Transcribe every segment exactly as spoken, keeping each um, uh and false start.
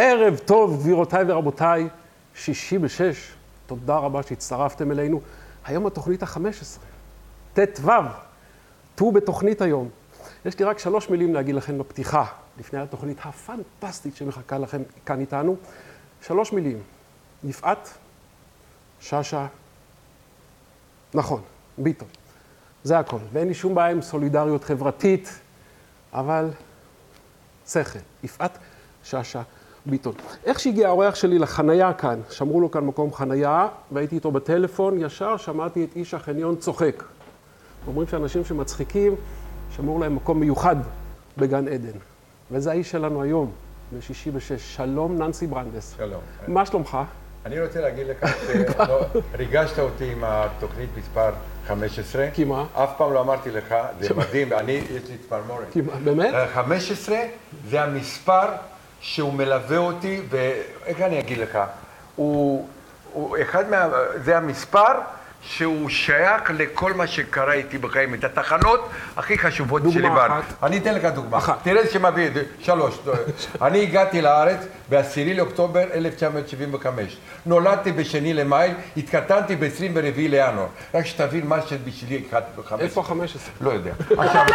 ערב טוב, גבירותיי ורבותיי, שישי בשש, תודה רבה שהצטרפתם אלינו. היום התוכנית ה-חמש עשרה, ת' ו', תהיו בתוכנית היום. יש לי רק שלוש מילים להגיד לכם בפתיחה, לפני התוכנית הפנטסטית שמחכה לכם כאן איתנו. שלוש מילים, יפעת, ששה, נכון, ביטון. זה הכל, ואין לי שום בעיה עם סולידריות חברתית, אבל שכל, יפעת, ששה, ביטון. איך שהגיע האורח שלי לחנייה כאן, שמרו לו כאן מקום חנייה, והייתי איתו בטלפון, ישר שמעתי את איש החניון צוחק. אומרים שאנשים שמצחיקים, שמרו להם מקום מיוחד בגן עדן. וזה האיש שלנו היום, בשישי בשש. שלום, ננסי ברנדס. שלום. מה שלומך? אני רוצה להגיד לך שריגשת אותי עם התוכנית מספר חמש עשרה. כמעט. אף פעם לא אמרתי לך, זה מדהים, אני, יש לי צמרמורת. כמעט, באמת? חמש עשרה זה המספר שהוא מלווה אותי, ואיך אני אגיד לך, הוא, הוא אחד מה... זה המספר שהוא שייך לכל מה שקרה איתי בחיים, את התחנות הכי חשובות שלי בארץ. אני אתן לך דוגמה. אחת. תראה שמביא את זה, שלוש. אני הגעתי לארץ בעשירי לאוקטובר אלף תשע מאות שבעים וחמש. נולדתי בשני למאי, התקטנתי ב-עשרים ורביעי לינואר. רק שתבין מה שבשלי אחת וחמש. איפה חמש עשרה? לא יודע. עכשיו.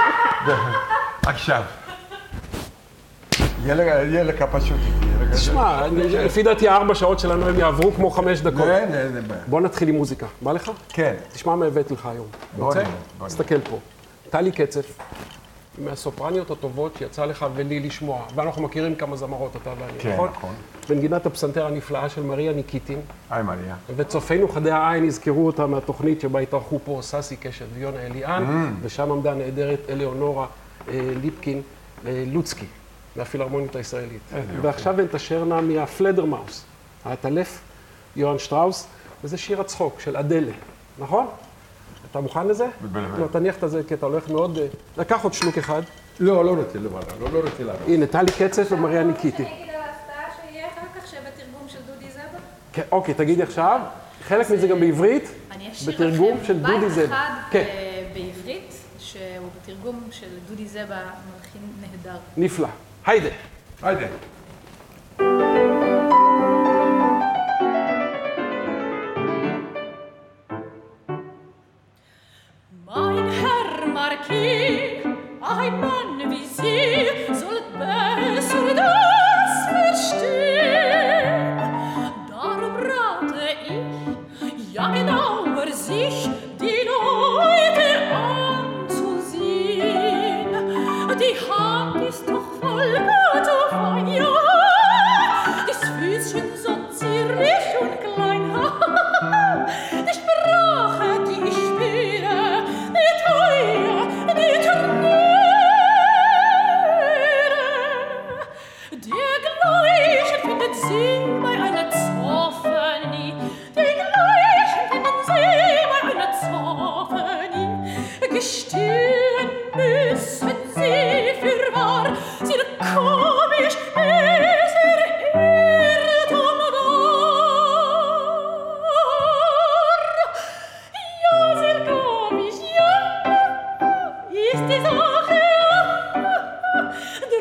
עכשיו. יהיה לך פשוט איתי. תשמע, לפי דעתי הארבע שעות שלנו הם יעברו כמו חמש דקות. אין, אין, אין. בוא נתחיל עם מוזיקה. בא לך? כן. תשמע מה הבאת לך היום. בוא נראה. תסתכל פה. טלי קצף, מהסופרניות הטובות שיצא לך ולי לשמוע. ואנחנו מכירים כמה זמרות, אתה ואני, נכון? כן, נכון. בנגינת הפסנתר הנפלאה של מריה ניקיטין. היי מריה. וצופינו חדי העין יזכרו אותה מהתוכנית שבה התארחו פה ססי קשת ויונה אליאן, ושם עמדה נהדרת אלאונורה ליפקין לוצקי. מהפילהרמונית הישראלית. ועכשיו הן תשרנה מהפלדרמאוס, האטלף, יוהאן שטראוס, וזה שיר הצחוק של אדלה, נכון? אתה מוכן לזה? לא, תניח את זה, כי אתה הולך מאוד... לקח עוד שלוק אחד. לא, לא רוצה, לא רוצה לענות. הנה, טלי קצף ומריה ניקיטין. אני אגיד על ההפתעה שיהיה אחר כך שבתרגום של דודי זבן. כן, אוקיי, תגידי עכשיו. חלק מזה גם בעברית, בתרגום של דודי זבן. בית אחד בעברית, שהוא בתרגום של דודי זבן מלחין נהדר. נפלא. היידה. היידה. Mein Herr Marquis, ein Mann wie Sie soll besser das verstehen. Darum rate ich, ja genauer sich die Leute anzusehen. Die Hand ist doch voll gut auf ein Jahr. Das Füßchen so zierlich und klein. Die Sprache, die ich spiele, die Teuer, die Turniere. Dergleichen findet sie bei einer Zoffenie. Dergleichen findet sie bei einer Zoffenie. Gestehen müssen sie fürwahr. Sie komisch besser Irrtum war. Ja, sehr komisch, ja, ist die Sache.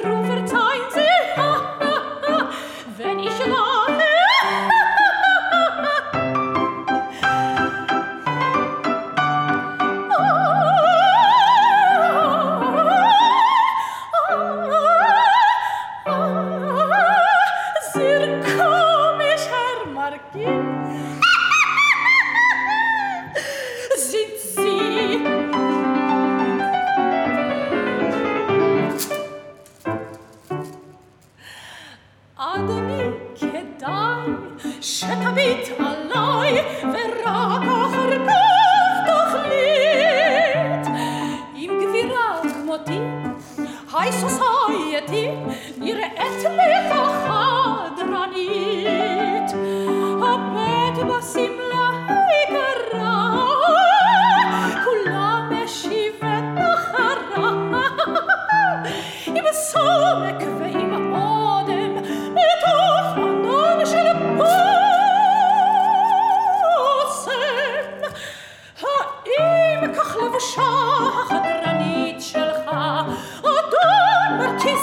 Drum verzeihen Sie, wenn ich lache.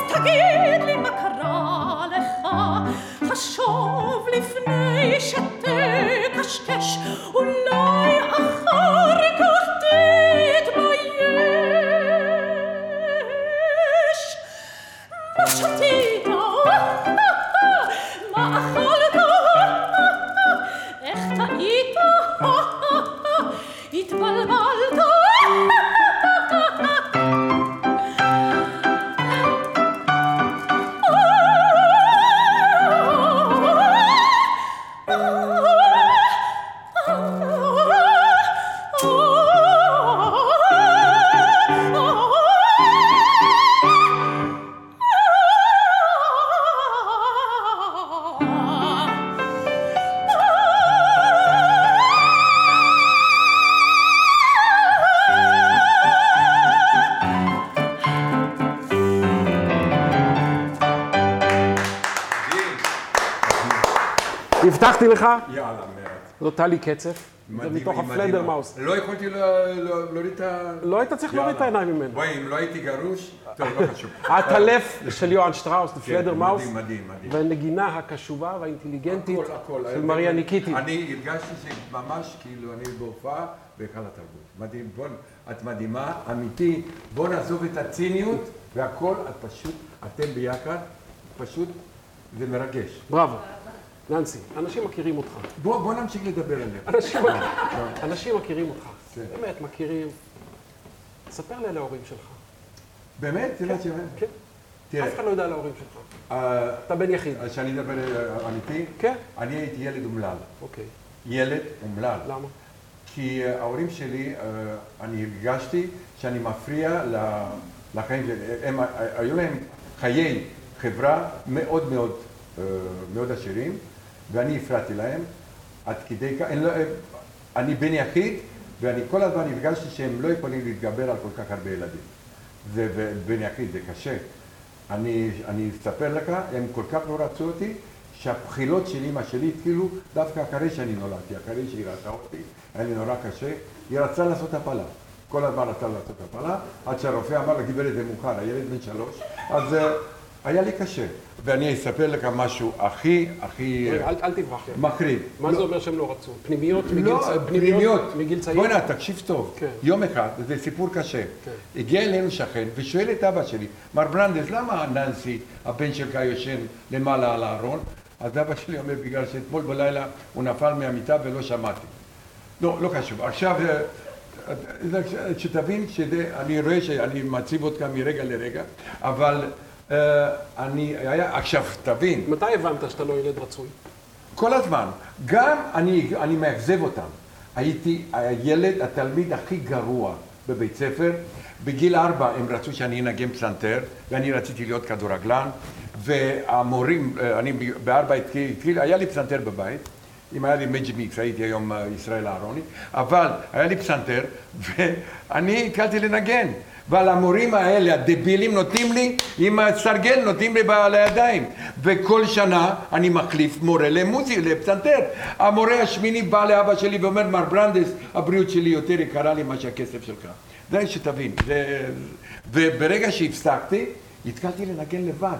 Tagid li makrale לפני שתקשקש, אולי אחר כך תתבייש. מה שתית? מה אכלת? איך טעית? התבלבלת? הבטחתי לך? יאללה, מעט. לא תא לי קצף. זה מתוך הפלדרמאוס. לא יכולתי להוריד את ה... לא היית צריך להוריד את העיניים ממנו. בואי, אם לא הייתי גרוש, טוב, לא חשוב. הטלף של יוהאן שטראוס, פלדרמאוס. מדהים, מדהים, מדהים. והנגינה הקשובה והאינטליגנטית של מריה ניקיטין. אני הרגשתי שממש כאילו אני בהופעה בהיכל התרבות. מדהים, בואו, את מדהימה, אמיתי. בואו נעזוב את הציניות והכל, את פשוט, אתם ביחד, פשוט, זה מרגש. בראבו. ננסי, אנשים מכירים אותך. בוא, בוא נמשיך לדבר עליך. אנשים מכירים אותך. באמת, מכירים. תספר לי על ההורים שלך. באמת? תראה, תראה. כן. תראה. אף אחד לא יודע על ההורים שלך. אתה בן יחיד. שאני אדבר אמיתי? כן. אני הייתי ילד אומלל. אוקיי. ילד אומלל. למה? כי ההורים שלי, אני הרגשתי שאני מפריע לחיים שלהם. היו להם חיי חברה מאוד מאוד מאוד עשירים. ואני הפרעתי להם, עד כדי כך, לא, אני בן יחיד, ואני כל הזמן נפגשתי שהם לא יכולים להתגבר על כל כך הרבה ילדים. זה בן יחיד, זה קשה. אני, אני אספר לך, הם כל כך לא רצו אותי, שהבחילות של אמא שלי התחילו דווקא אחרי שאני נולדתי, אחרי שהיא ראתה אותי, היה לי נורא קשה, היא רצה לעשות הפלה. כל הזמן רצה לעשות הפלה, עד שהרופא אמר לגברת זה מאוחר, הילד בן שלוש, אז היה לי קשה. ואני אספר לך משהו הכי, הכי... אל תברח לי. מחריד. מה זה אומר שהם לא רצו? פנימיות מגיל צעיר? בוא'נה, תקשיב טוב. יום אחד, זה סיפור קשה. הגיע אלינו שכן ושואל את אבא שלי, מר ברנדס, למה ננסי, הבן שלך יושן למעלה על הארון? אז אבא שלי אומר, בגלל שאתמול בלילה הוא נפל מהמיטה ולא שמעתי. לא, לא חשוב. עכשיו, שתבין שאני רואה שאני מציב אותך מרגע לרגע, אבל... אני, היה, עכשיו, תבין. מתי הבנת שאתה לא ילד רצוי? כל הזמן. גם אני, אני מאכזב אותם. הייתי הילד, התלמיד הכי גרוע בבית ספר. בגיל ארבע הם רצו שאני אנגן פסנתר, ואני רציתי להיות כדורגלן. והמורים, אני בארבע התחיל, היה לי פסנתר בבית. אם היה לי מג'י מיקס, הייתי היום ישראל אהרוני. אבל היה לי פסנתר, ואני התחלתי לנגן. ועל המורים האלה, הדבילים נותנים לי, עם הסרגל נותנים לי על הידיים. וכל שנה אני מחליף מורה למוזיק, לפסנתר. המורה השמיני בא לאבא שלי ואומר, מר ברנדס, הבריאות שלי יותר יקרה לי מה שהכסף שלך. זה שתבין. זה... וברגע שהפסקתי, התחלתי לנגן לבד.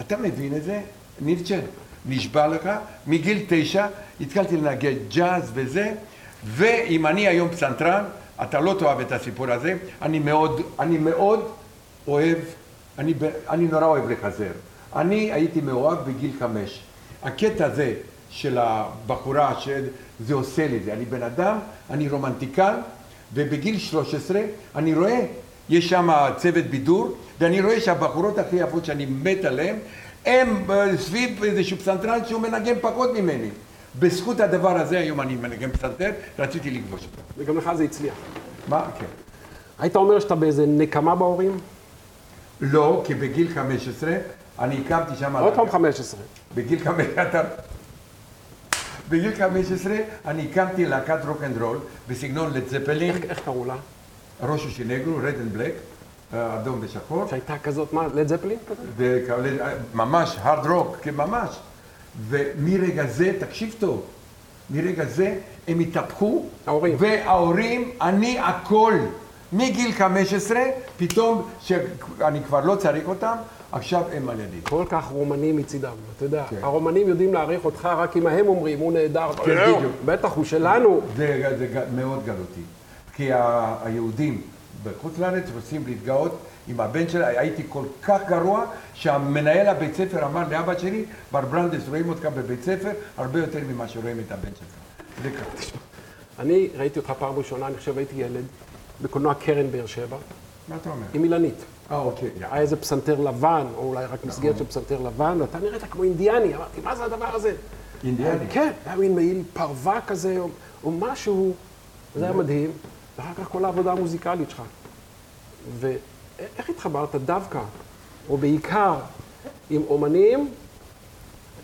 אתה מבין את זה? נירצ'ן, נשבע לך. מגיל תשע התחלתי לנגן ג'אז וזה, ואם אני היום פסנתרן, אתה לא תאהב את הסיפור הזה, אני מאוד, אני מאוד אוהב, אני, אני נורא אוהב לחזר. אני הייתי מאוהב בגיל חמש. הקטע הזה של הבחורה, זה עושה לי זה. אני בן אדם, אני רומנטיקן, ובגיל שלוש עשרה אני רואה, יש שם צוות בידור, ואני רואה שהבחורות הכי יפות שאני מת עליהן, הם סביב איזשהו פסנתרן שהוא מנגן פחות ממני. בזכות הדבר הזה, היום אני מנגן פסנתר, רציתי לגבוש אותה. וגם לך זה הצליח. מה? כן. היית אומר שאתה באיזה נקמה בהורים? לא, כי בגיל חמש עשרה, אני הקמתי שם... עוד פעם חמש עשרה. בגיל חמש עשרה... בגיל חמש עשרה, אני הקמתי להקת רוק'נ'רול, בסגנון לצפלין. איך קראו לה? ראש ושינגרו, רד אנד בלק, אדום ושחור. שהייתה כזאת, מה? לצפלין כזה? ממש, הרד רוק, כן, ממש. ומרגע זה, תקשיב טוב, מרגע זה הם התהפכו, וההורים, אני הכל, מגיל חמש עשרה, פתאום שאני כבר לא צריך אותם, עכשיו הם על ידי. כל כך רומנים מצידם, אתה יודע. כן. הרומנים יודעים להעריך אותך רק אם הם אומרים, הוא נהדר. כן, בדיוק. בטח הוא שלנו. זה, זה, זה מאוד גלותי. כי היהודים בחוץ לארץ רוצים להתגאות עם הבן שלה. הייתי כל כך גרוע שהמנהל הבית ספר אמר לאבא שלי, בר ברנדס, רואים אותך בבית ספר הרבה יותר ממה שרואים את הבן שלך. זה ככה. אני ראיתי אותך פעם ראשונה, אני חושב הייתי ילד, בקולנוע קרן באר שבע. מה אתה אומר? עם אילנית. אה, אוקיי. היה איזה פסנתר לבן, או אולי רק מסגרת של פסנתר לבן, ואתה נראית כמו אינדיאני, אמרתי, מה זה הדבר הזה? אינדיאני? כן, היה מין מעיל פרווה כזה, או משהו, זה היה מדהים. ואחר כך כל העבודה המוזיקלית שלך. ואיך התחברת דווקא, או בעיקר, עם אומנים,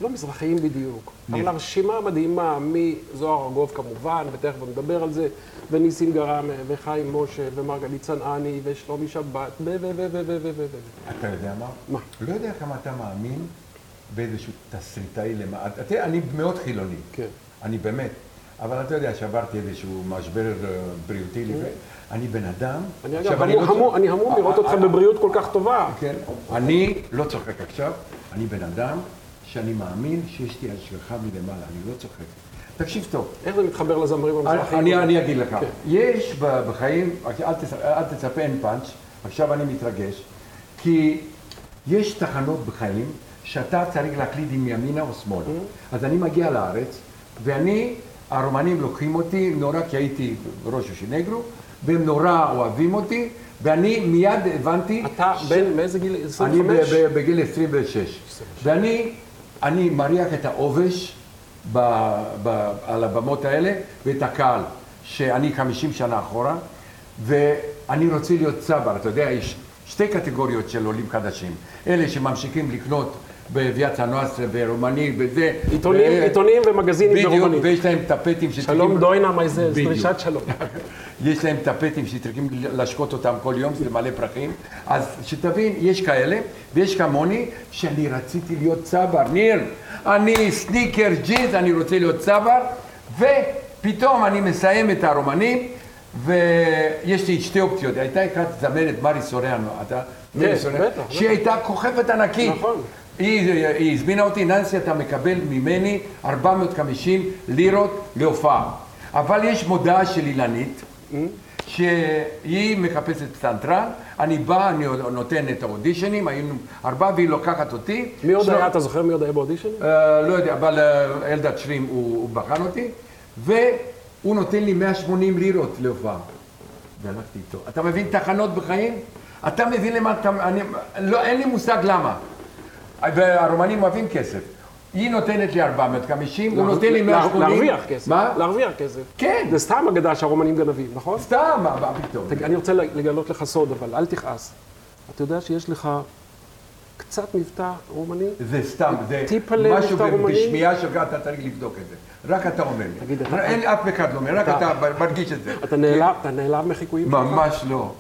לא מזרחיים בדיוק, אבל הרשימה מדהימה מזוהר ארגוב כמובן, ותכף נדבר על זה, וניסים גרם, וחיים משה, ומרגלית צנעני, ושלומי שבת, ו... ו... ו... ו... ו... ו... ו... אתה יודע מה? מה? לא יודע כמה אתה מאמין באיזשהו תסריטאי למעט. אתה יודע, אני מאוד חילוני. כן. אני באמת. אבל אתה יודע, שעברתי איזשהו משבר בריאותי לי, ואני בן אדם... אני אגב, אני המום לראות אותך בבריאות כל כך טובה. כן. אני לא צוחק עכשיו, אני בן אדם. שאני מאמין שיש לי השלכה מלמעלה, אני לא צוחק. תקשיב טוב. איך זה מתחבר לזמרים המזרחיים? אני, אני אגיד לך. כן. יש בחיים, אל, תצפ, אל תצפה, אין פאנץ', עכשיו אני מתרגש, כי יש תחנות בחיים שאתה צריך להקליד עם ימינה או שמאלה. Mm-hmm. אז אני מגיע לארץ, ואני, הרומנים לוקחים אותי, נורא כי הייתי ראש ושינגרו, והם נורא אוהבים אותי, ואני מיד הבנתי... אתה ש... בין מאיזה גיל? עשרים וחמש? אני בגיל עשרים ושש. עשרים ושש. ואני... אני מריח את העובש על הבמות האלה ואת הקהל, שאני חמישים שנה אחורה, ואני רוצה להיות צבר. אתה יודע, יש שתי קטגוריות של עולים חדשים. אלה שממשיכים לקנות בויאצה נואסטרה ורומני וזה. עיתונים ומגזינים ברומנית. בדיוק, ויש להם טפטים שצריכים... שלום דוינם, איזה דרישת שלום. יש להם טפטים שצריכים לשקוט אותם כל יום, זה מלא פרחים. אז שתבין, יש כאלה, ויש כמוני, שאני רציתי להיות צבר. ניר, אני סניקר ג'יז, אני רוצה להיות צבר, ופתאום אני מסיים את הרומנים, ויש לי שתי אופציות. הייתה אחת זמרת, מרי סוריאנו, אתה? מרי סוריאנו, שהיא הייתה כוכבת ענקית. נכון. היא הזמינה אותי, ננסי, אתה מקבל ממני ארבע מאות וחמישים לירות להופעה. אבל יש מודעה של אילנית, שהיא מחפשת פסנתרן, אני בא, אני נותן את האודישנים, היינו ארבעה והיא לוקחת אותי. מי עוד היה? אתה זוכר מי עוד היה באודישנים? לא יודע, אבל אלדד שרים הוא בחן אותי, והוא נותן לי מאה ושמונים לירות להופעה. והלכתי איתו. אתה מבין תחנות בחיים? אתה מבין למה אתה... אין לי מושג למה. והרומנים אוהבים כסף. היא נותנת לי ארבע מאות וחמישים, הוא נותן לי מאה ושמונים. להרוויח כסף. מה? להרוויח כסף. כן. זה סתם אגדה שהרומנים גנבים, נכון? סתם, מה פתאום. אני רוצה לגלות לך סוד, אבל אל תכעס. אתה יודע שיש לך קצת מבטא רומני? זה סתם, זה משהו בשמיעה שלך, אתה צריך לבדוק את זה. רק אתה אומר לי. אין אף אחד לא אומר, רק אתה מרגיש את זה. אתה נעלב מחיקויים? ממש לא.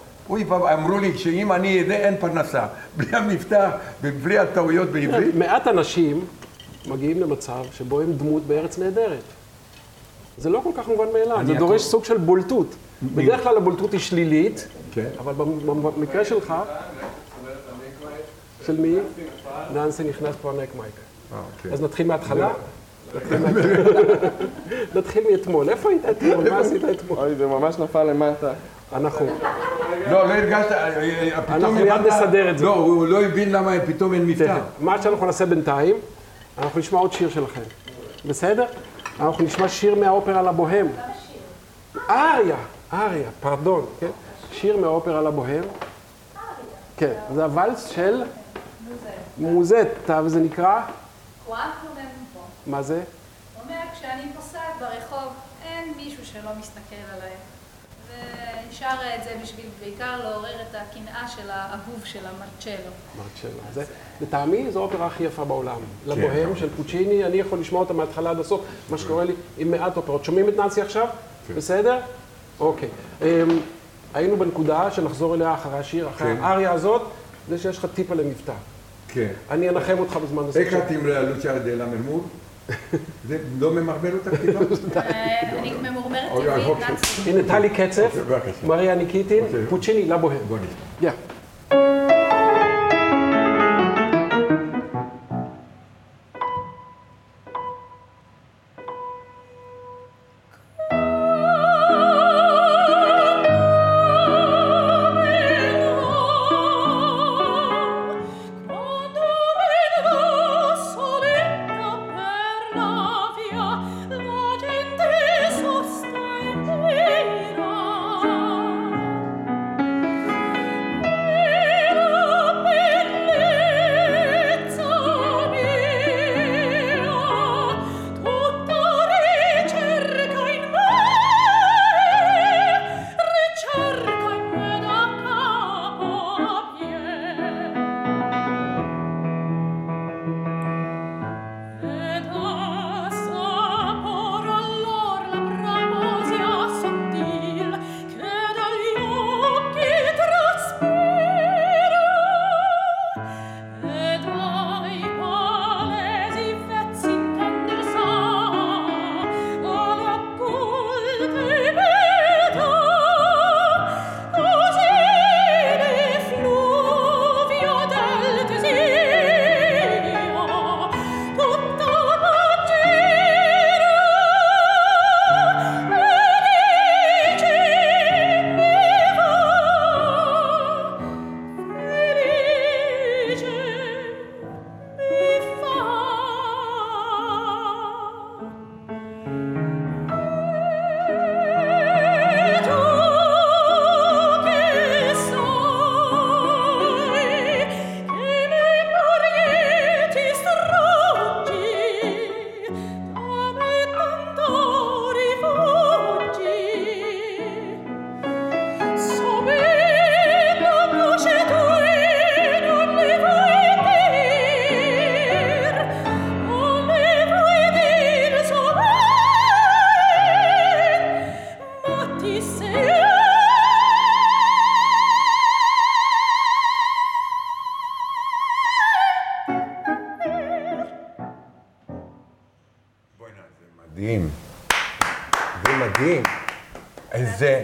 אמרו לי שאם אני יודע, אין פרנסה. בלי המבטא ובלי הטעויות בעברית. מעט אנשים מגיעים למצב שבו הם דמות בארץ נהדרת. זה לא כל כך מובן מאליו, זה דורש סוג של בולטות. בדרך כלל הבולטות היא שלילית, אבל במקרה שלך... של מי? ננסי נכנס פה הנק מייק. אז נתחיל מההתחלה? נתחיל מאתמול. איפה היית אתמול? מה עשית אתמול? אוי, זה ממש נפל למטה. אנחנו... לא, לא הרגשת... אנחנו מיד נסדר את זה. לא, הוא לא הבין למה פתאום אין מבטא. מה שאנחנו נעשה בינתיים, אנחנו נשמע עוד שיר שלכם. בסדר? אנחנו נשמע שיר מהאופרה לה בוהם. אריה, אריה, פרדון, כן? שיר מהאופרה לה בוהם. כן, זה הוואלס של... מוזטה, וזה נקרא? מה זה? הוא אומר, כשאני פוסעת ברחוב, אין מישהו שלא מסתכל עליי. ונשאר את זה בשביל בעיקר לעורר את הקנאה של האהוב של המרצ'לו. מרצ'לו. לטעמי זו האופרה הכי יפה בעולם. לה בוהם של פוצ'יני, אני יכול לשמוע אותה מההתחלה עד הסוף, מה שקורה לי עם מעט אופרות. שומעים את ננסי עכשיו? בסדר? אוקיי. היינו בנקודה שנחזור אליה אחרי השיר, אחרי האריה הזאת, זה שיש לך טיפה למבטא. כן. אני אנחם אותך בזמן הזה. איך את עם לוצ'ארדלה ממור? זה לא ממרמר אותה כתיבות? אני ממורמרת טבעית, נאצי. הנה טלי קצף, מריה ניקיטין, פוצ'יני, לה בוהם. בוא נשמע.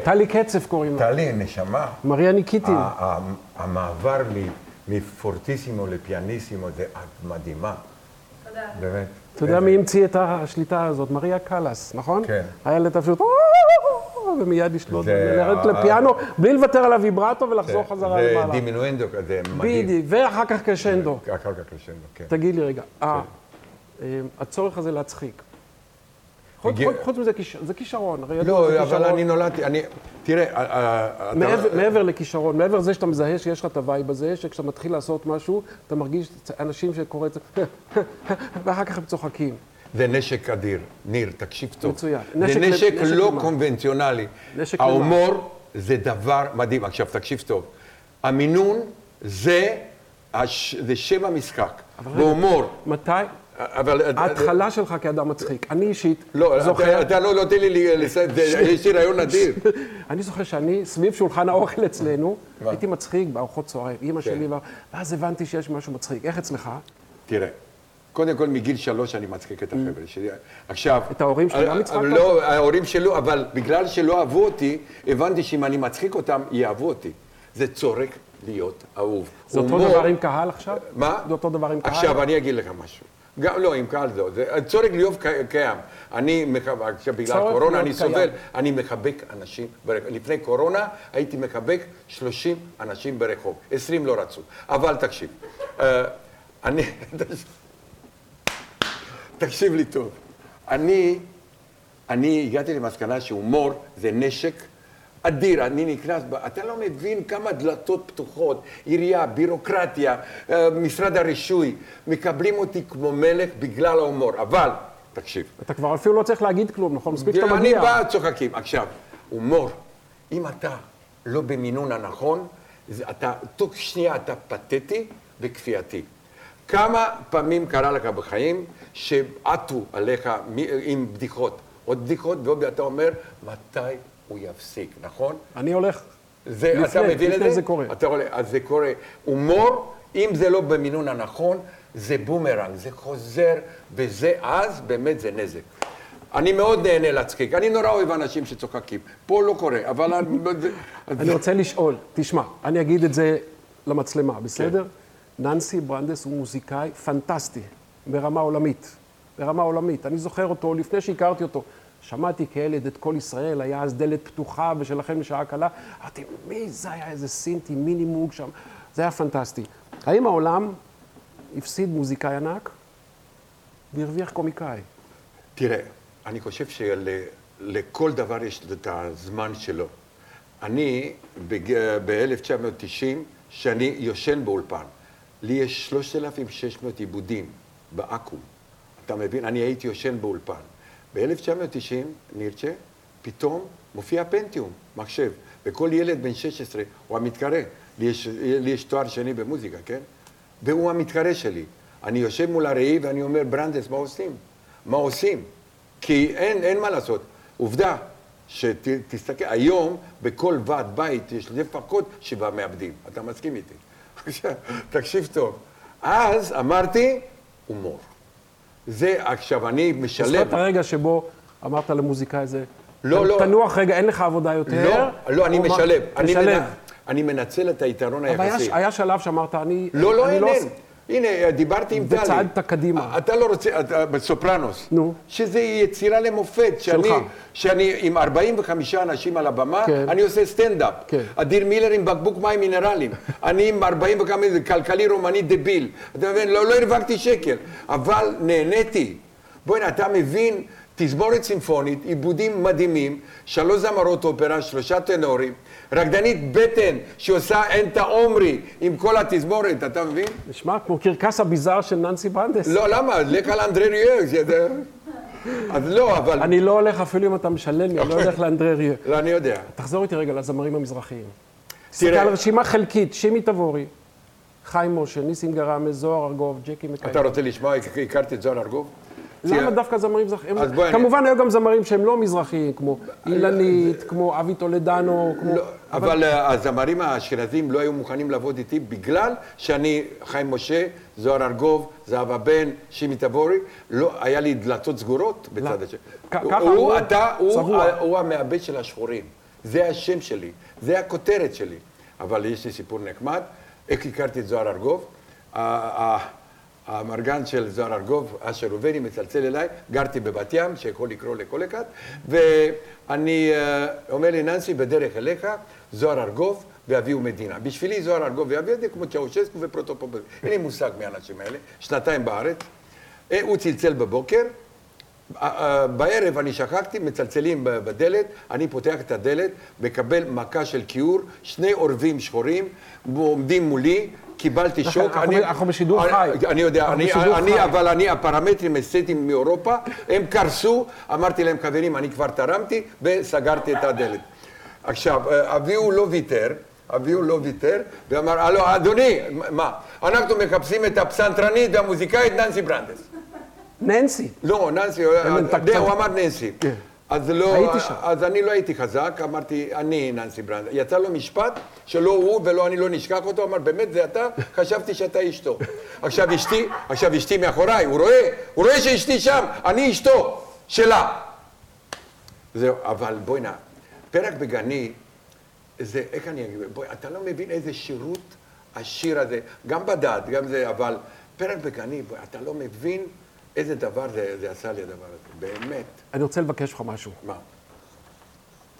טלי קצף קוראים לו. טלי, נשמה. מריה ניקיטין. המעבר מפורטיסימו לפיאניסימו זה מדהימה. תודה. באמת. אתה יודע מי המציא את השליטה הזאת? מריה קלאס, נכון? כן. היה לה פשוט ומיד ישלוט ולרדת לפיאנו בלי לוותר על הוויברטו ולחזור חזרה למעלה. זה דימינואנדו, זה מדהים. בדיוק, ואחר כך קרשנדו. אחר כך קרשנדו, כן. תגיד לי רגע, הצורך הזה להצחיק. חוץ מזה, זה כישרון. לא, אבל אני נולדתי, אני... תראה... מעבר לכישרון, מעבר זה שאתה מזהה שיש לך את הווייב הזה, שכשאתה מתחיל לעשות משהו, אתה מרגיש אנשים שקוראים את זה, ואחר כך הם צוחקים. זה נשק אדיר. ניר, תקשיב טוב. מצוין. זה נשק לא קונבנציונלי. ההומור זה דבר מדהים. עכשיו, תקשיב טוב. המינון זה שם המשחק. בהומור. מתי? ההתחלה שלך כאדם מצחיק, אני אישית זוכר... אתה לא נותן לי לסיים, יש לי רעיון נדיר. אני זוכר שאני, סביב שולחן האוכל אצלנו, הייתי מצחיק בארוחות צהריים, אמא שלי, ואז הבנתי שיש משהו מצחיק. איך אצלך? תראה, קודם כל מגיל שלוש אני מצחיק את החבר'ה שלי. עכשיו... את ההורים שלי גם מצחיקו? לא, ההורים שלו, אבל בגלל שלא אהבו אותי, הבנתי שאם אני מצחיק אותם, יאהבו אותי. זה צורך להיות אהוב. זה אותו דבר עם קהל עכשיו? מה? זה אותו דבר עם קהל? עכשיו, אני אגיד לך משהו. גם לא, עם קהל זהו, צורך להיות קיים. אני מחבק, בגלל קורונה אני סובל, אני מחבק אנשים ברחוב. לפני קורונה הייתי מחבק שלושים אנשים ברחוב, עשרים לא רצו. אבל תקשיב, אני... תקשיב לי טוב. אני, אני הגעתי למסקנה שהומור זה נשק אדיר, אני נכנס, אתה לא מבין כמה דלתות פתוחות, עירייה, בירוקרטיה, משרד הרישוי, מקבלים אותי כמו מלך בגלל ההומור, אבל, תקשיב. אתה כבר אפילו לא צריך להגיד כלום, נכון? מספיק אתה מגיע. אני בא, צוחקים. עכשיו, הומור, אם אתה לא במינון הנכון, אתה, תוך שנייה אתה פתטי וכפייתי. כמה פעמים קרה לך בחיים שעטו עליך עם בדיחות, עוד בדיחות, ואתה אומר, מתי? הוא יפסיק, נכון? אני הולך. לפני, לפני זה קורה. אז זה קורה. הומור, אם זה לא במינון הנכון, זה בומרנג, זה חוזר, וזה אז באמת זה נזק. אני מאוד נהנה לצחיק, אני נורא אוהב אנשים שצוחקים. פה לא קורה, אבל... אני רוצה לשאול, תשמע, אני אגיד את זה למצלמה, בסדר? ננסי ברנדס הוא מוזיקאי פנטסטי, ברמה עולמית. ברמה עולמית, אני זוכר אותו לפני שהכרתי אותו. שמעתי כילד את כל ישראל, היה אז דלת פתוחה ושלכם לשעה קלה. אמרתי, מי זה היה איזה סינטי מינימוג שם? זה היה פנטסטי. האם העולם הפסיד מוזיקאי ענק והרוויח קומיקאי? תראה, אני חושב שלכל דבר יש את הזמן שלו. אני, ב-אלף תשע מאות תשעים, שאני יושן באולפן, לי יש שלושת אלפים ושש מאות עיבודים באקום. אתה מבין? אני הייתי יושן באולפן. ב-אלף תשע מאות תשעים, נרצה, פתאום מופיע פנטיום, מחשב, וכל ילד בן שש עשרה הוא המתקרא. לי יש, לי יש תואר שני במוזיקה, כן? והוא המתקרא שלי. אני יושב מול הראי ואני אומר, ברנדס, מה עושים? מה עושים? כי אין, אין מה לעשות. עובדה שתסתכל, היום בכל ועד בית יש לפחות שבעה מעבדים. אתה מסכים איתי? תקשיב טוב. אז אמרתי, הומור. זה עכשיו, אני משלב... עשת הרגע שבו אמרת למוזיקאי זה... לא, לא. תנוח רגע, אין לך עבודה יותר. לא, לא, אני משלב. משלב. אני מנצל את היתרון היחסי. היה שלב שאמרת, אני... לא, לא, אין, אין. הנה, דיברתי עם טלי. וצעדת קדימה. אתה לא רוצה... בסופרנוס. נו. שזה יצירה למופת. שלך. שאני עם ארבעים וחמישה אנשים על הבמה, אני עושה סטנדאפ. אדיר מילר עם בקבוק מים מינרלים. אני עם ארבעים וחמישה, כלכלי רומני דביל. אתה מבין? לא הרווחתי שקל. אבל נהניתי. בואי, אתה מבין, תזמורת סימפונית, עיבודים מדהימים, שלוש זמרות אופרה, שלושה טנורים, רקדנית בטן שעושה אנטה אומרי עם כל התזמורת, אתה מבין? נשמע כמו קרקס הביזאר של ננסי ברנדס. לא, למה? לך לאנדרי ריו. אז לא, אבל... אני לא הולך אפילו אם אתה משלם לי, אני לא הולך לאנדרי ריו. לא, אני יודע. תחזור איתי רגע לזמרים המזרחיים. תראה. רשימה חלקית, שימי תבורי, חיים משה, ניסים גרמה, זוהר ארגוב, ג'קי מקיים. אתה רוצה לשמוע, הכרתי את זוהר ארגוב? למה דווקא זמרים מזרחיים? כמובן, היו גם זמרים שהם לא מזרחיים, כמו אילנית, כמו אבי טולדנו, כמו... אבל הזמרים האשכנזים לא היו מוכנים לעבוד איתי בגלל שאני, חיים משה, זוהר ארגוב, זהבה בן, שימי תבורי, היה לי דלתות סגורות בצד השם. הוא, אתה, הוא המעבד של השחורים. זה השם שלי, זה הכותרת שלי. אבל יש לי סיפור נחמד, איך הכרתי את זוהר ארגוב. המרגן של זוהר ארגוב, אשר רובני, מצלצל אליי, גרתי בבת ים, שיכול לקרוא לכל אחד, ואני אומר לי, ננסי, בדרך אליך, זוהר ארגוב ואביהו מדינה. בשבילי זוהר ארגוב ואביהו מדינה, כמו צ'אושסקו ופרוטופופוב. אין לי מושג מהאנשים האלה, שנתיים בארץ. הוא צלצל בבוקר, בערב אני שכחתי, מצלצלים בדלת, אני פותח את הדלת, מקבל מכה של קיור, שני עורבים שחורים, עומדים מולי, קיבלתי שוק. אנחנו בשידור חי. אני יודע, אבל אני, הפרמטרים הסטים מאירופה, הם קרסו, אמרתי להם, חברים, אני כבר תרמתי, וסגרתי את הדלת. עכשיו, אביהו לא ויתר, אביהו לא ויתר, ואמר, הלו, אדוני, מה? אנחנו מחפשים את הפסנתרנית והמוזיקאית ננסי ברנדס. ננסי? לא, ננסי, הוא אמר ננסי. אז לא, אז אני לא הייתי חזק, אמרתי, אני ננסי ברנדס. יצא לו משפט שלא הוא ולא אני לא נשכח אותו, אמר, באמת זה אתה? חשבתי שאתה אשתו. עכשיו אשתי, עכשיו אשתי מאחוריי, הוא רואה, הוא רואה שאשתי שם, אני אשתו, שלה. זהו, אבל בואי נע, פרק בגני, זה, איך אני אגיד, בואי, אתה לא מבין איזה שירות השיר הזה, גם בדעת, גם זה, אבל פרק בגני, בואי, אתה לא מבין, איזה דבר זה, זה עשה לי הדבר הזה, באמת. אני רוצה לבקש לך משהו. מה?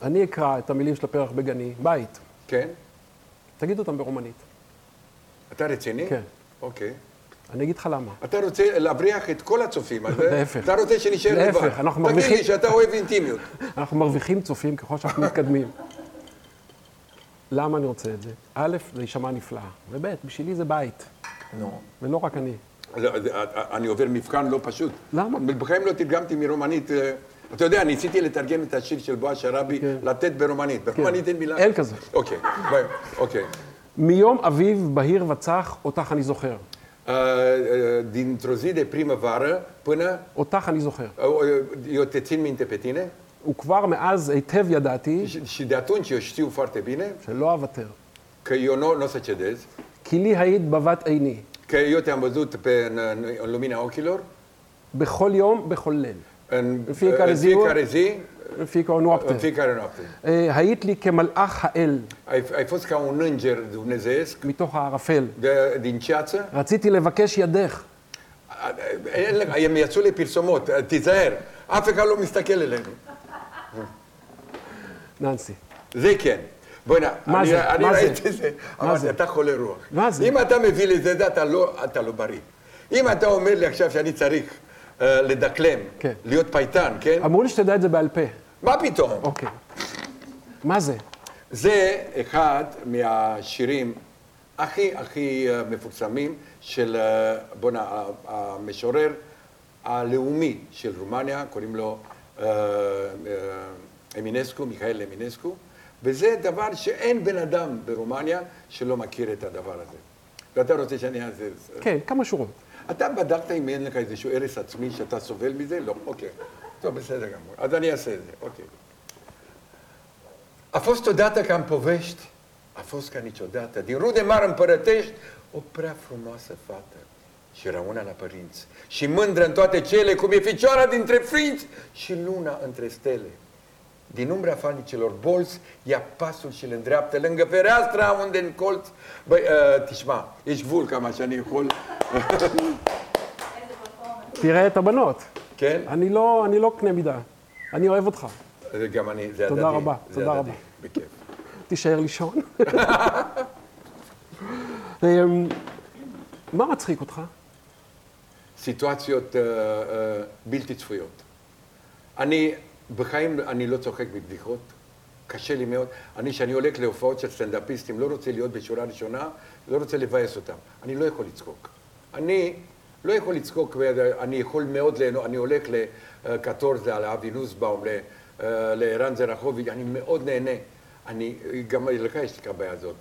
אני אקרא את המילים של הפרח בגני, בית. כן. תגיד אותם ברומנית. אתה רציני? כן. אוקיי. אני אגיד לך למה. אתה רוצה להבריח את כל הצופים, אז... להפך. אתה רוצה שנשאר לבד. להפך, אנחנו מרוויחים... תגיד לי שאתה אוהב אינטימיות. אנחנו מרוויחים צופים ככל שאנחנו מתקדמים. למה אני רוצה את זה? א', זה ישמע נפלא, וב', בשבילי זה בית. נו. ולא רק אני. אני עובר מבחן לא פשוט. למה? בחיים לא תרגמתי מרומנית. אתה יודע, אני ניסיתי לתרגם את השיר של בועז שרבי, לתת ברומנית. ברומנית אין מילה. אין כזה. אוקיי, ביי, אוקיי. מיום אביב בהיר וצח, אותך אני זוכר. דינטרוזי דה פרימה ורה, פונה... אותך אני זוכר. יוטצין מינטפטינה. וכבר מאז היטב ידעתי... שידעתון שיושתיו פרטבינה. שלא אבטר. כיונו נוסה צ'דז. כי לי היית בבת עיני. că eu te-am văzut pe în, în lumina ochilor. Bechol yom, bechol lel. În fiecare zi, în fiecare noapte. În fiecare noapte. Hait li kemalach hael. Ai fost ca un înger dumnezeiesc. Mitoch ha'arafel. Din ceață. Rățiti levakesh yadech. הם יצאו לפרסומות, תיזהר, אף אחד לא מסתכל אלינו. ננסי. זה כן. בואי נע, אני ראיתי זה, אבל אתה חולה רוח. מה זה? אם אתה מביא לזה, אתה לא בריא. אם אתה אומר לי עכשיו שאני צריך לדקלם, להיות פייטן, כן? אמרו לי שתדע את זה בעל פה. מה פתאום? אוקיי. מה זה? זה אחד מהשירים הכי הכי מפורסמים של בוא נע, המשורר הלאומי של רומניה, קוראים לו אמינסקו, מיכאל אמינסקו, וזה דבר שאין בן אדם ברומניה שלא מכיר את הדבר הזה. ואתה רוצה שאני אעשה... כן, כמה שורות. אתה בדקת אם אין לך איזשהו ערס עצמי שאתה סובל מזה? לא, אוקיי. טוב, בסדר גמור. אז אני אעשה את זה, אוקיי. אפוס תודעת כאן פובשת. A fost ca niciodată, din rude mari împărătești, o prea frumoasă fată și rămâna la părinți și mândră în toate cele, cum e ficioara dintre ființi și luna între stele. Din umbra fanicilor bolți, ia pasul și îl îndreaptă lângă fereastra unde în colț... Băi, uh, Tishma, ești vul cam așa, nu e hol. תראה את הבנות. כן? אני לא, אני לא קנה מידה. אני אוהב אותך. גם אני, זה הדדי. תודה רבה, תודה רבה. בכיף. תישאר לישון. מה מצחיק אותך? סיטואציות בלתי צפויות. אני בחיים אני לא צוחק בבדיחות, קשה לי מאוד. אני, כשאני הולך להופעות של סטנדאפיסטים, לא רוצה להיות בשורה ראשונה, לא רוצה לבאס אותם. אני לא יכול לצחוק. אני לא יכול לצחוק, אני יכול מאוד ליהנות. אני הולך לקטורזה, לאבי נוסבאום, לערן זרחוביץ', אני מאוד נהנה. אני, גם לך יש לך הבעיה הזאת.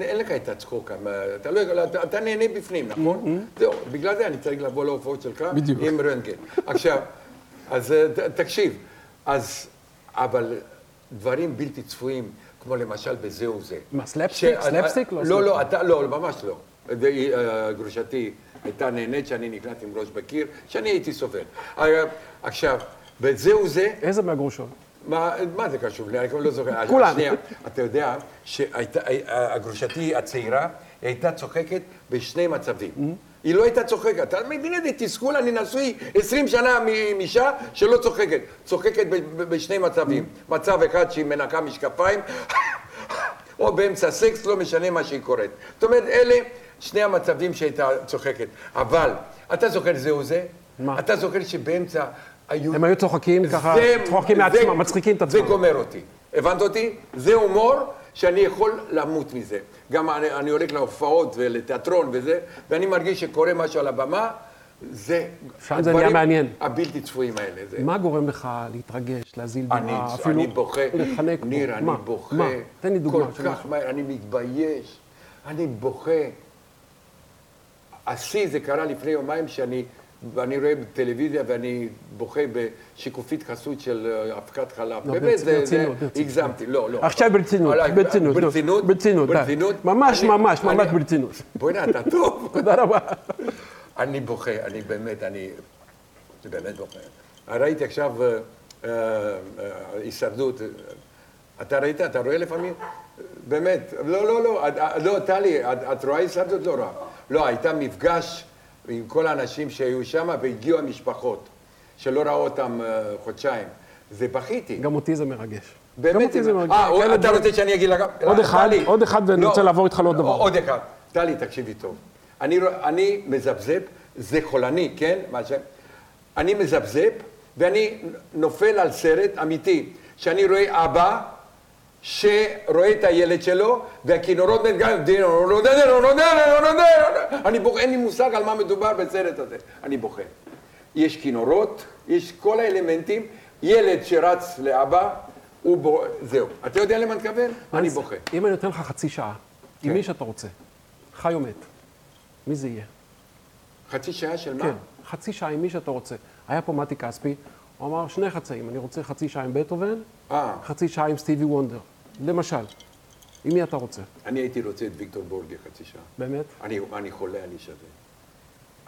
אין לך את הצחוק, אתה לא יכול, אתה נהנה בפנים, נכון? זהו, בגלל זה אני צריך לבוא להופעות שלך עם רנטגן. עכשיו, אז תקשיב, אז, אבל דברים בלתי צפויים, כמו למשל בזה וזה. מה, סלאפסטיק? סלאפסטיק? לא, לא, אתה, לא, ממש לא. גרושתי הייתה נהנית שאני נקלט עם ראש בקיר, שאני הייתי סובל. עכשיו, בזה וזה... איזה מהגרושות? מה, מה זה קשור? אני כבר לא זוכר. כולן. שנייה, אתה יודע שהגרושתי הצעירה הייתה צוחקת בשני מצבים. היא לא הייתה צוחקת. אתה מבין את תסכול, אני נשוי עשרים שנה מאישה שלא צוחקת. צוחקת בשני מצבים. מצב אחד שהיא מנקה משקפיים, או באמצע סקס, לא משנה מה שהיא קוראת. זאת אומרת, אלה שני המצבים שהייתה צוחקת. אבל, אתה זוכר זה או זה? מה? אתה זוכר שבאמצע... הם היו צוחקים ככה, צוחקים מעצמם, מצחיקים את עצמם. זה גומר אותי. הבנת אותי? זה הומור שאני יכול למות מזה. גם אני הולך להופעות ולתיאטרון וזה, ואני מרגיש שקורה משהו על הבמה, זה... שם זה נהיה מעניין. הבלתי צפויים האלה. מה גורם לך להתרגש, להזיל דמעה, אפילו לחנק? ניר, אני בוכה. מה? תן לי דוגמה. כל כך מהר, אני מתבייש, אני בוכה. השיא זה קרה לפני יומיים שאני... ואני רואה בטלוויזיה ואני בוכה בשיקופית חסות של הפקת חלב. באמת זה, הגזמתי, לא, לא. עכשיו ברצינות, ברצינות. ברצינות? ברצינות, ברצינות. ממש, ממש, ממש ברצינות. בואי נע, אתה טוב. תודה רבה. אני בוכה, אני באמת, אני באמת בוכה. ראיתי עכשיו הישרדות. אתה ראית? אתה רואה לפעמים? באמת, לא, לא, לא. לא, טלי, את רואה הישרדות? לא רואה. לא, הייתה מפגש. עם כל האנשים שהיו שם, והגיעו המשפחות, שלא ראו אותם חודשיים. זה בכיתי. גם אותי זה מרגש. גם אותי זה מרגש. אה, אתה רוצה שאני אגיד לך... עוד אחד, עוד אחד, ואני רוצה לעבור איתך לעוד דבר. עוד אחד. טלי, תקשיבי טוב. אני מזבזב, זה חולני, כן? אני מזבזב, ואני נופל על סרט אמיתי, שאני רואה אבא, שרואה את הילד שלו, והכינורות נתגעים, אני בוכה, אין לי מושג על מה מדובר בסרט הזה, אני בוכה. יש כינורות, יש כל האלמנטים, ילד שרץ לאבא, זהו. אתה יודע למה נתכוון? אני בוכה. אם אני נותן לך חצי שעה, עם מי שאתה רוצה, חי או מת, מי זה יהיה? חצי שעה של מה? כן, חצי שעה עם מי שאתה רוצה. היה פה מתי כספי, הוא אמר שני חצאים, אני רוצה חצי שעה עם בטהובן, חצי שעה עם סטיבי וונדר, למשל. עם מי אתה רוצה? אני הייתי רוצה את ויקטור בורגה חצי שעה. באמת? אני, אני חולה, אני שווה.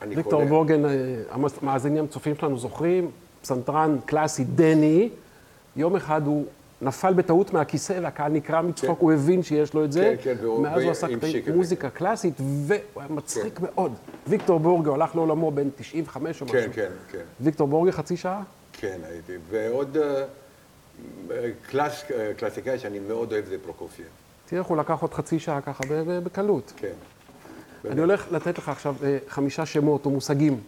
אני ויקטור בורגן, המאזינים הצופים שלנו זוכרים, פסנתרן קלאסי דני, יום אחד הוא נפל בטעות מהכיסא והקהל נקרע מצחוק, כן. הוא הבין שיש לו את זה, כן, כן, מאז הוא עסק מוזיקה כן. קלאסית, והוא היה מצחיק כן. מאוד. ויקטור בורגה הלך לעולמו בין תשעים וחמש או כן, משהו. כן, כן. ויקטור בורגה חצי שעה? כן, הייתי. ועוד קלאס, קלאסיקאי שאני מאוד אוהב זה פרוקופייב. תראה, הוא לקח עוד חצי שעה ככה בקלות. כן. אני הולך לתת לך עכשיו חמישה שמות או מושגים.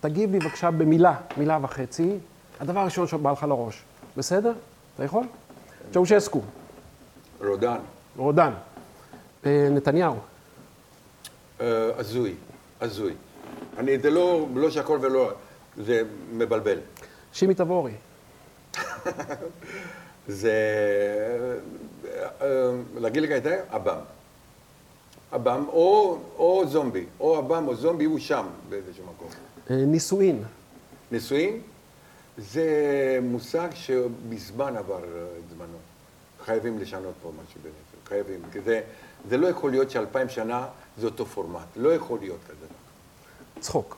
תגיב לי בבקשה במילה, מילה וחצי, הדבר הראשון שבא לך לראש. בסדר? אתה יכול? צ'אושסקו. רודן. רודן. נתניהו. עזוי, עזוי. אני, זה לא, לא שכל ולא, זה מבלבל. שימי תבורי. זה, להגיד לך הייתה, אבם. אבם או, או זומבי, או אבם או זומבי, הוא שם באיזשהו מקום. נישואין. נישואין? זה מושג שבזמן עבר את זמנו. חייבים לשנות פה משהו באמת, חייבים. זה, זה לא יכול להיות שאלפיים שנה זה אותו פורמט, לא יכול להיות כזה. צחוק.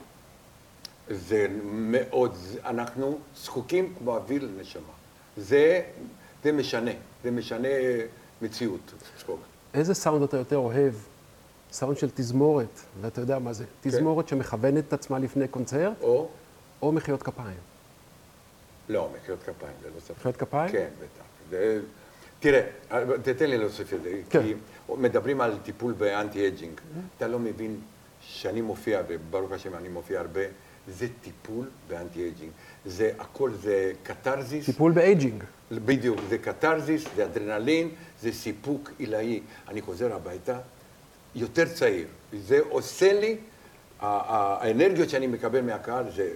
זה מאוד, אנחנו זקוקים כמו אוויר לנשמה. זה, זה משנה, זה משנה מציאות, צחוק. איזה סאונד אתה יותר אוהב? סאונד של תזמורת, ואתה יודע מה זה. תזמורת שמכוונת את עצמה לפני קונצרט, או מחיאות כפיים. לא, מחיאות כפיים, זה לא ספק. מחיאות כפיים? כן, בטח. תראה, תתן לי להוסיף את זה, כי מדברים על טיפול באנטי-אג'ינג. אתה לא מבין שאני מופיע, וברוך השם אני מופיע הרבה, זה טיפול באנטי-אג'ינג. זה הכל, זה קתרזיס. טיפול באג'ינג. בדיוק, זה קתרזיס, זה אדרנלין, זה סיפוק עילאי. אני חוזר הביתה, יותר צעיר. זה עושה לי, האנרגיות שאני מקבל מהקהל, זה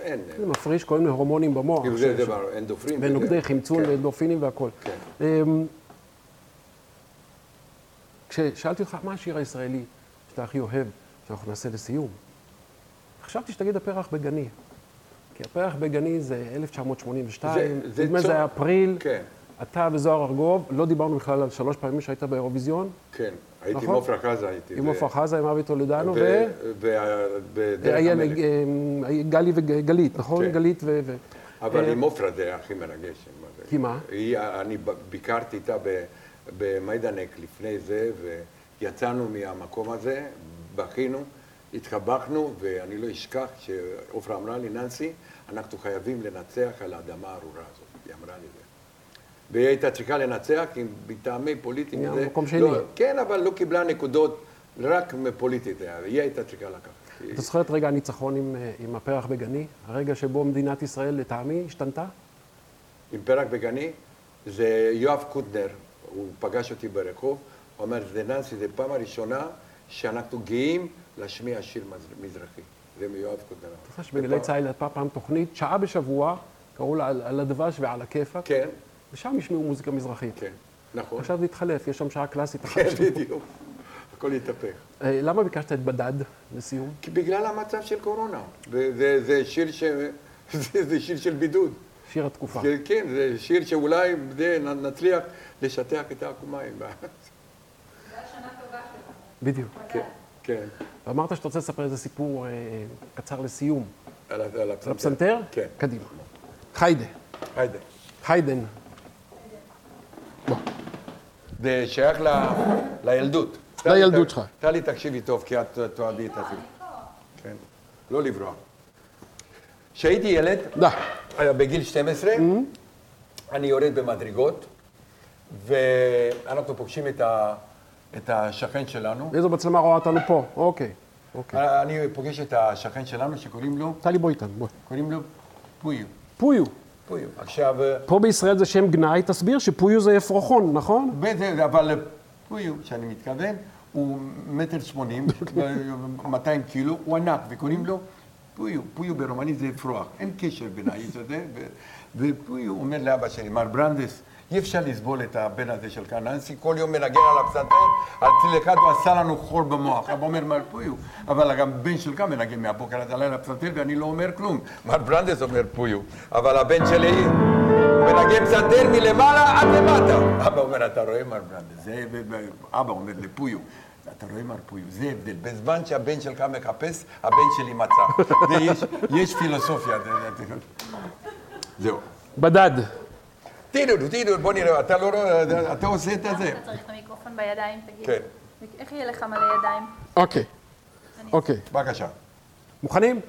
אין. זה מפריש כל מיני הורמונים במוח. זה דבר, אנדופרין. ונוגדי חמצון ואנדורפינים והכל. כששאלתי אותך, מה השיר הישראלי שאתה הכי אוהב, שאנחנו נעשה לסיום? חשבתי שתגיד הפרח בגני. כי הפרח בגני זה אלף תשע מאות שמונים ושתיים, נדמה זה היה אפריל. אתה וזוהר ארגוב, לא דיברנו בכלל על שלוש פעמים שהיית באירוויזיון. כן, הייתי עם עופרה חזה, הייתי. עם עופרה חזה, עם אבי טולדנו, ו... ודרך המלך. גלי וגלית, נכון? גלית ו... אבל עם עופרה זה הכי מרגש. כי מה? אני ביקרתי איתה במיידנק לפני זה, ויצאנו מהמקום הזה, בכינו, התחבחנו, ואני לא אשכח שעופרה אמרה לי, ננסי, אנחנו חייבים לנצח על האדמה הארורה הזאת. היא אמרה לי זה. והיא הייתה צריכה לנצח עם טעמי פוליטיים. זה מקום שני. כן, אבל לא קיבלה נקודות רק מפוליטית. היא הייתה צריכה לקחת. אתה זוכר את רגע הניצחון עם הפרח בגני? הרגע שבו מדינת ישראל לטעמי השתנתה? עם פרח בגני? זה יואב קוטנר, הוא פגש אותי ברחוב, הוא אומר, זה ננסי, זה פעם הראשונה שאנחנו גאים להשמיע שיר מזרחי. זה מיואב קוטנר. אתה חושב שבגלי צה"ל הייתה פעם תוכנית, שעה בשבוע, קראו לה על הדבש ועל הכיפה. כן. ושם ישמיעו מוזיקה מזרחית. כן, נכון. עכשיו זה התחלף, יש שם שעה קלאסית אחת. כן, בדיוק. הכל התהפך. למה ביקשת את בדד לסיום? כי בגלל המצב של קורונה. זה שיר של בידוד. שיר התקופה. כן, זה שיר שאולי נצליח לשטח את העקומיים. זה השנה טובה שלך. בדיוק. כן. ואמרת שאתה רוצה לספר איזה סיפור קצר לסיום. על הפסנתר? על הפסנתר? כן. קדימה. חיידה. חיידה. חיידן. זה שייך לילדות. לילדות שלך. טלי, תקשיבי טוב, כי את תועדי את עצמי. כן. לא לברוח. כשהייתי ילד, בגיל שתים עשרה, אני יורד במדרגות, ואנחנו פוגשים את השכן שלנו. איזו מצלמה רואה אותנו פה, אוקיי. אני פוגש את השכן שלנו שקוראים לו... טלי, בוא איתן, בוא. קוראים לו פויו. פויו. פויו. עכשיו... פה בישראל זה שם גנאי, תסביר שפויו זה אפרוחון, נכון? בטח, אבל פויו, שאני מתכוון, הוא מטר שמונים, מאתיים קילו, הוא ענק, וקוראים לו פויו. פויו ברומנית זה אפרוח, אין קשר בין האיש הזה, ופויו אומר לאבא שלי, מר ברנדס, אי אפשר לסבול את הבן הזה של כאן. ננסי כל יום מנגן על הפסנתר, על צליקת הוא עשה לנו חול במוח. אבא אומר, מרפוי הוא. אבל גם בן של כאן מנגן מהבוקר עד הלילה הפסנתר, ואני לא אומר כלום. מר ברנדס אומר פוי הוא. אבל הבן שלי מנגן פסנתר מלמעלה עד למטה. אבא אומר, אתה רואה מר ברנדס? אבא אומר לפוי הוא. אתה רואה מרפוי, זה הבדל. בזמן שהבן שלך מחפש, הבן שלי מצא. יש פילוסופיה. זהו. בדד. תראו, תראו, בוא נראה, אתה לא רואה, אתה עושה את זה. אתה צריך את המיקרופון בידיים, תגיד. כן. איך יהיה לך מלא ידיים? אוקיי. אוקיי. בבקשה. מוכנים?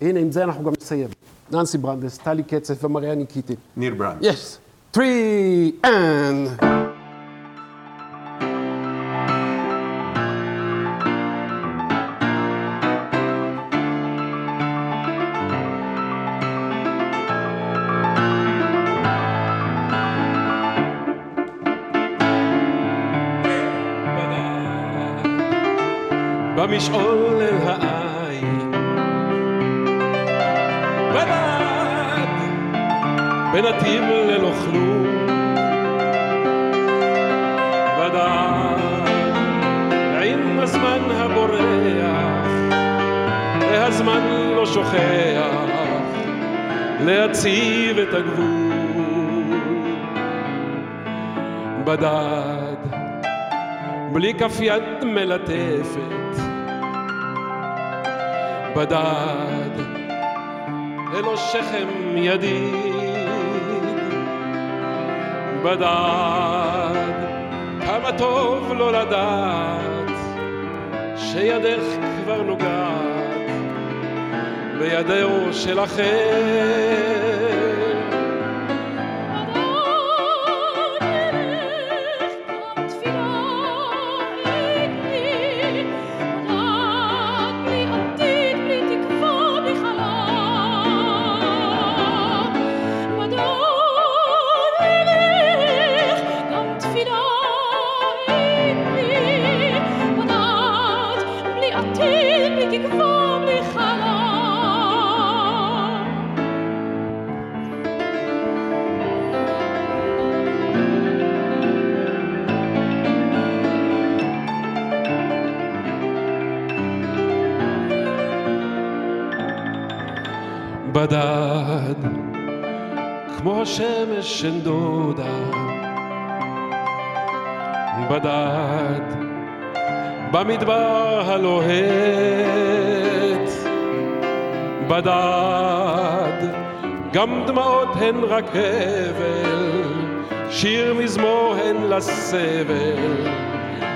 הנה, עם זה אנחנו גם נסיים. ננסי ברנדס, טלי קצף ומריה ניקיטין. ניר ברנד. יש. Three and... משעול אל העין בדד בנתיב ללא כלום בדד עם הזמן הבורח והזמן לא שוכח להציב את הגבול בדד בלי כף יד מלטפת בדד ללא שכם ידיד בדד כמה טוב לא לדעת שידך כבר נוגעת בידו של אחר בדד ילך גם תפילה בדד כמו השמש שנדודה בדד במדבר הלוהט בדד גם דמעות הן רק הבל שיר מזמור הן לסבל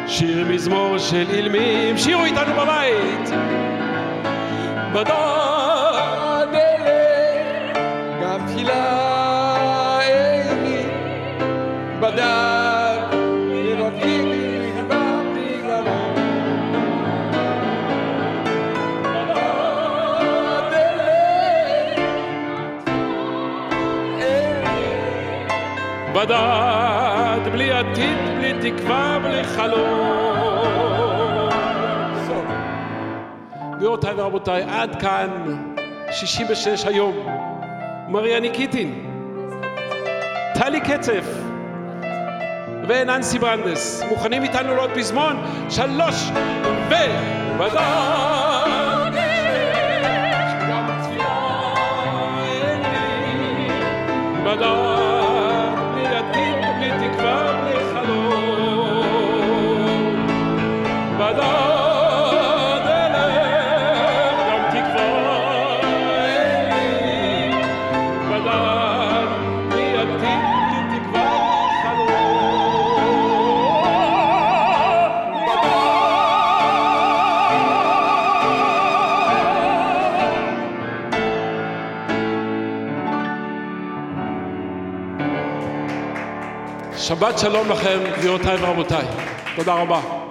שיר מזמור של אילמים שירו איתנו בבית בדד בדד ירוקי בבגללו בדד אלה בדד בלי עתיד, בלי תקווה, בלי חלום גבירותיי ורבותיי, עד כאן שישי בשש היום מריה ניקיטין טלי קצף וננסי ברנדס, מוכנים איתנו לעוד פזמון? שלוש ובדד שבת שלום לכם, גבירותיי ורבותיי. תודה רבה.